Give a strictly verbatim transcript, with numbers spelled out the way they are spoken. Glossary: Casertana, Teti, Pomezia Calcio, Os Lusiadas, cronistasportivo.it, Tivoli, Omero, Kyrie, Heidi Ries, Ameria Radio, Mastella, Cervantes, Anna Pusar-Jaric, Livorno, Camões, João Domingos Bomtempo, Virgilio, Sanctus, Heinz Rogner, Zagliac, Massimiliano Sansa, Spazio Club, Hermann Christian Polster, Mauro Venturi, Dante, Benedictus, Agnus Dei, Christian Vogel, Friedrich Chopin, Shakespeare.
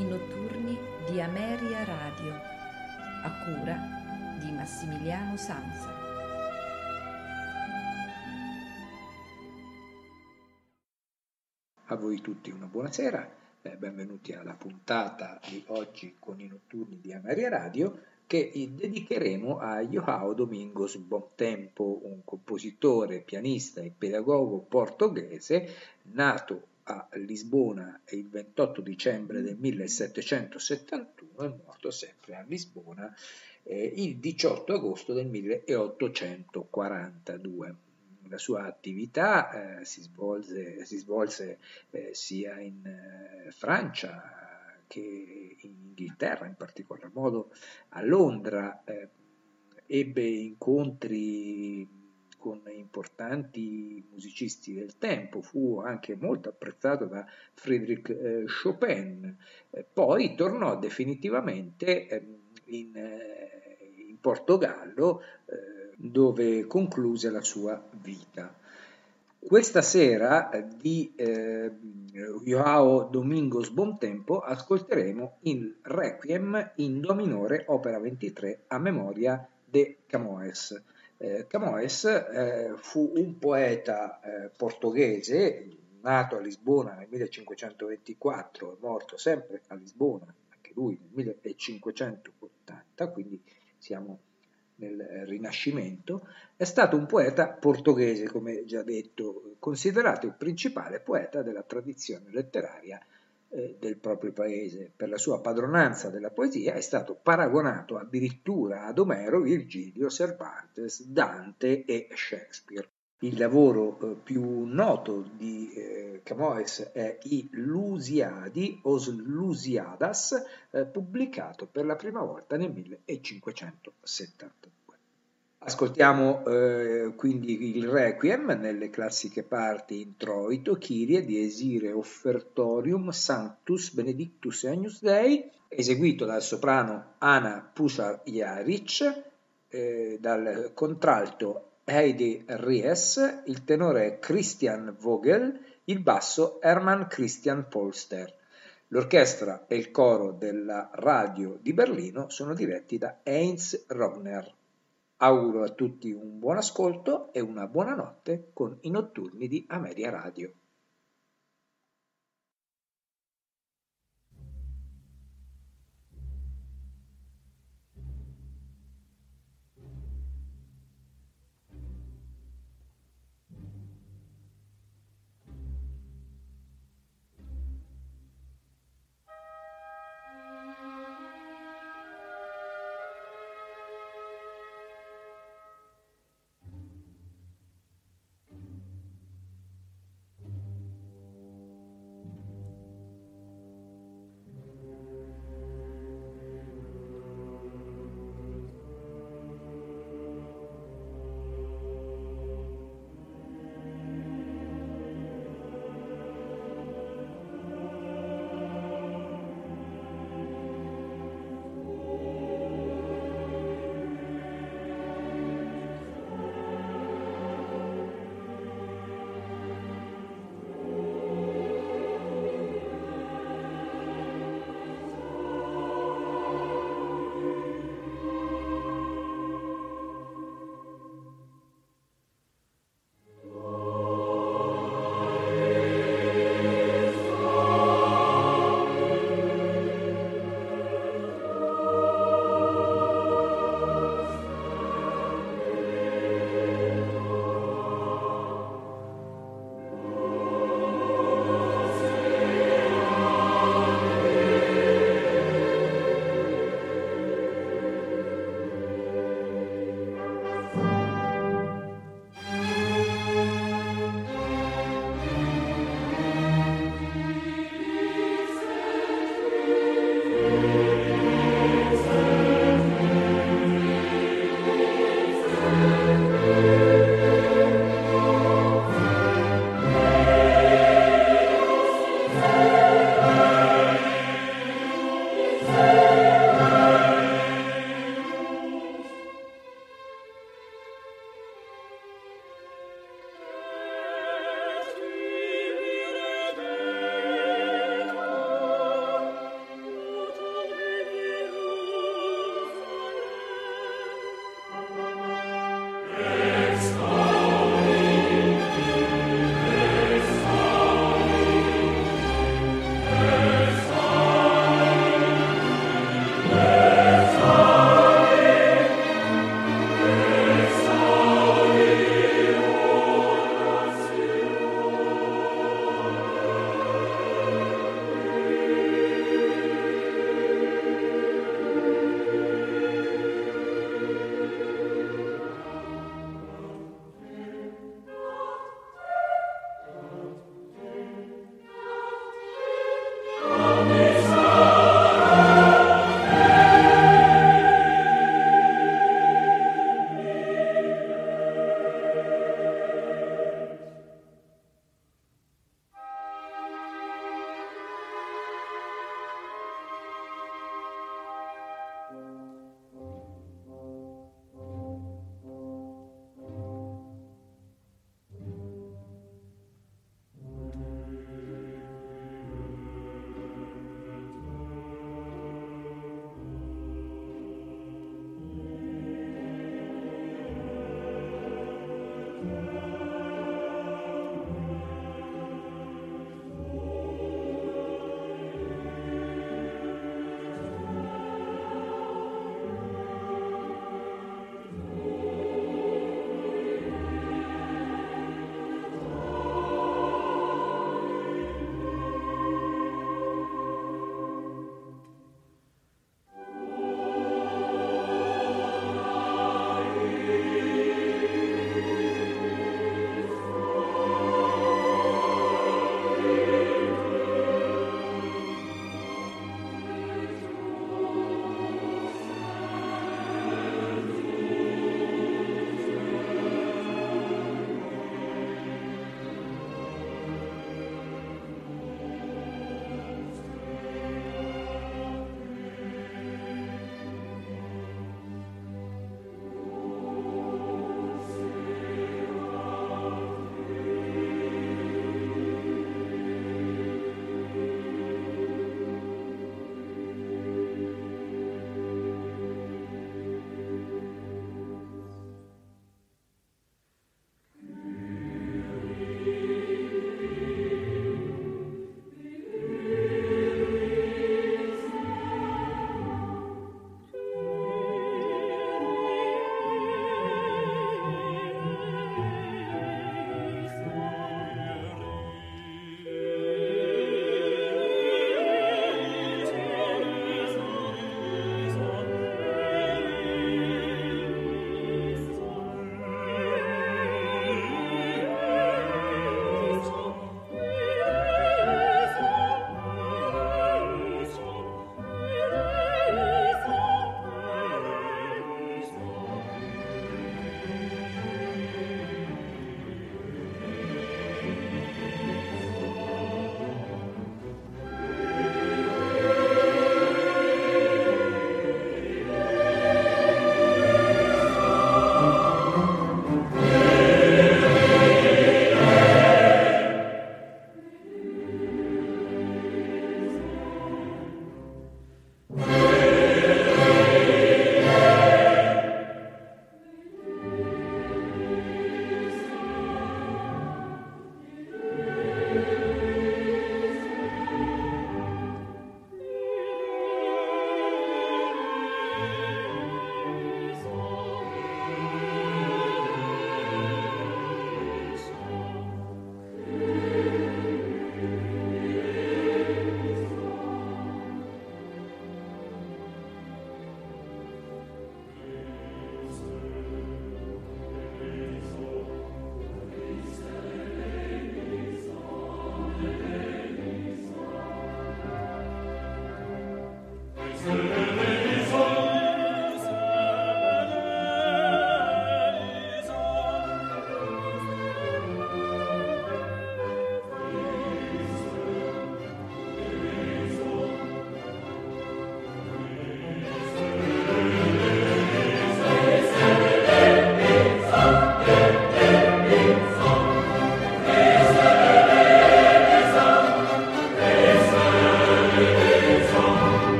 i notturni di Ameria Radio, a cura di Massimiliano Sansa. A voi tutti una buonasera, benvenuti alla puntata di oggi con i notturni di Ameria Radio, che dedicheremo a João Domingos Bomtempo, un compositore, pianista e pedagogo portoghese, nato a Lisbona il ventotto dicembre del millesettecentosettantuno e morto sempre a Lisbona eh, il diciotto agosto del milleottocentoquarantadue. La sua attività eh, si svolse, si svolse eh, sia in eh, Francia che in Inghilterra, in particolar modo a Londra. Eh, ebbe incontri con importanti musicisti del tempo, fu anche molto apprezzato da Friedrich Chopin, poi tornò definitivamente in, in Portogallo, dove concluse la sua vita. Questa sera di eh, João Domingos Bomtempo ascolteremo il Requiem in Do minore, opera ventitré, a memoria de Camões. Eh, Camões eh, fu un poeta eh, portoghese, nato a Lisbona nel millecinquecentoventiquattro e morto sempre a Lisbona, anche lui nel millecinquecentottanta, quindi siamo nel Rinascimento. È stato un poeta portoghese, come già detto, considerato il principale poeta della tradizione letteraria eh, del proprio paese. Per la sua padronanza della poesia è stato paragonato addirittura ad Omero, Virgilio, Cervantes, Dante e Shakespeare. Il lavoro eh, più noto di eh, Camões è I Lusiadi, Os Lusiadas, eh, pubblicato per la prima volta nel millecinquecentosettantadue. Ascoltiamo eh, quindi il Requiem nelle classiche parti introito, Kyrie, diesire, offertorium, sanctus, benedictus e agnus Dei, eseguito dal soprano Anna Pusar-Jaric, eh, dal contralto Heidi Ries, il tenore Christian Vogel, il basso Hermann Christian Polster. L'orchestra e il coro della radio di Berlino sono diretti da Heinz Rogner. Auguro a tutti un buon ascolto e una buona notte con i notturni di Ameria Radio.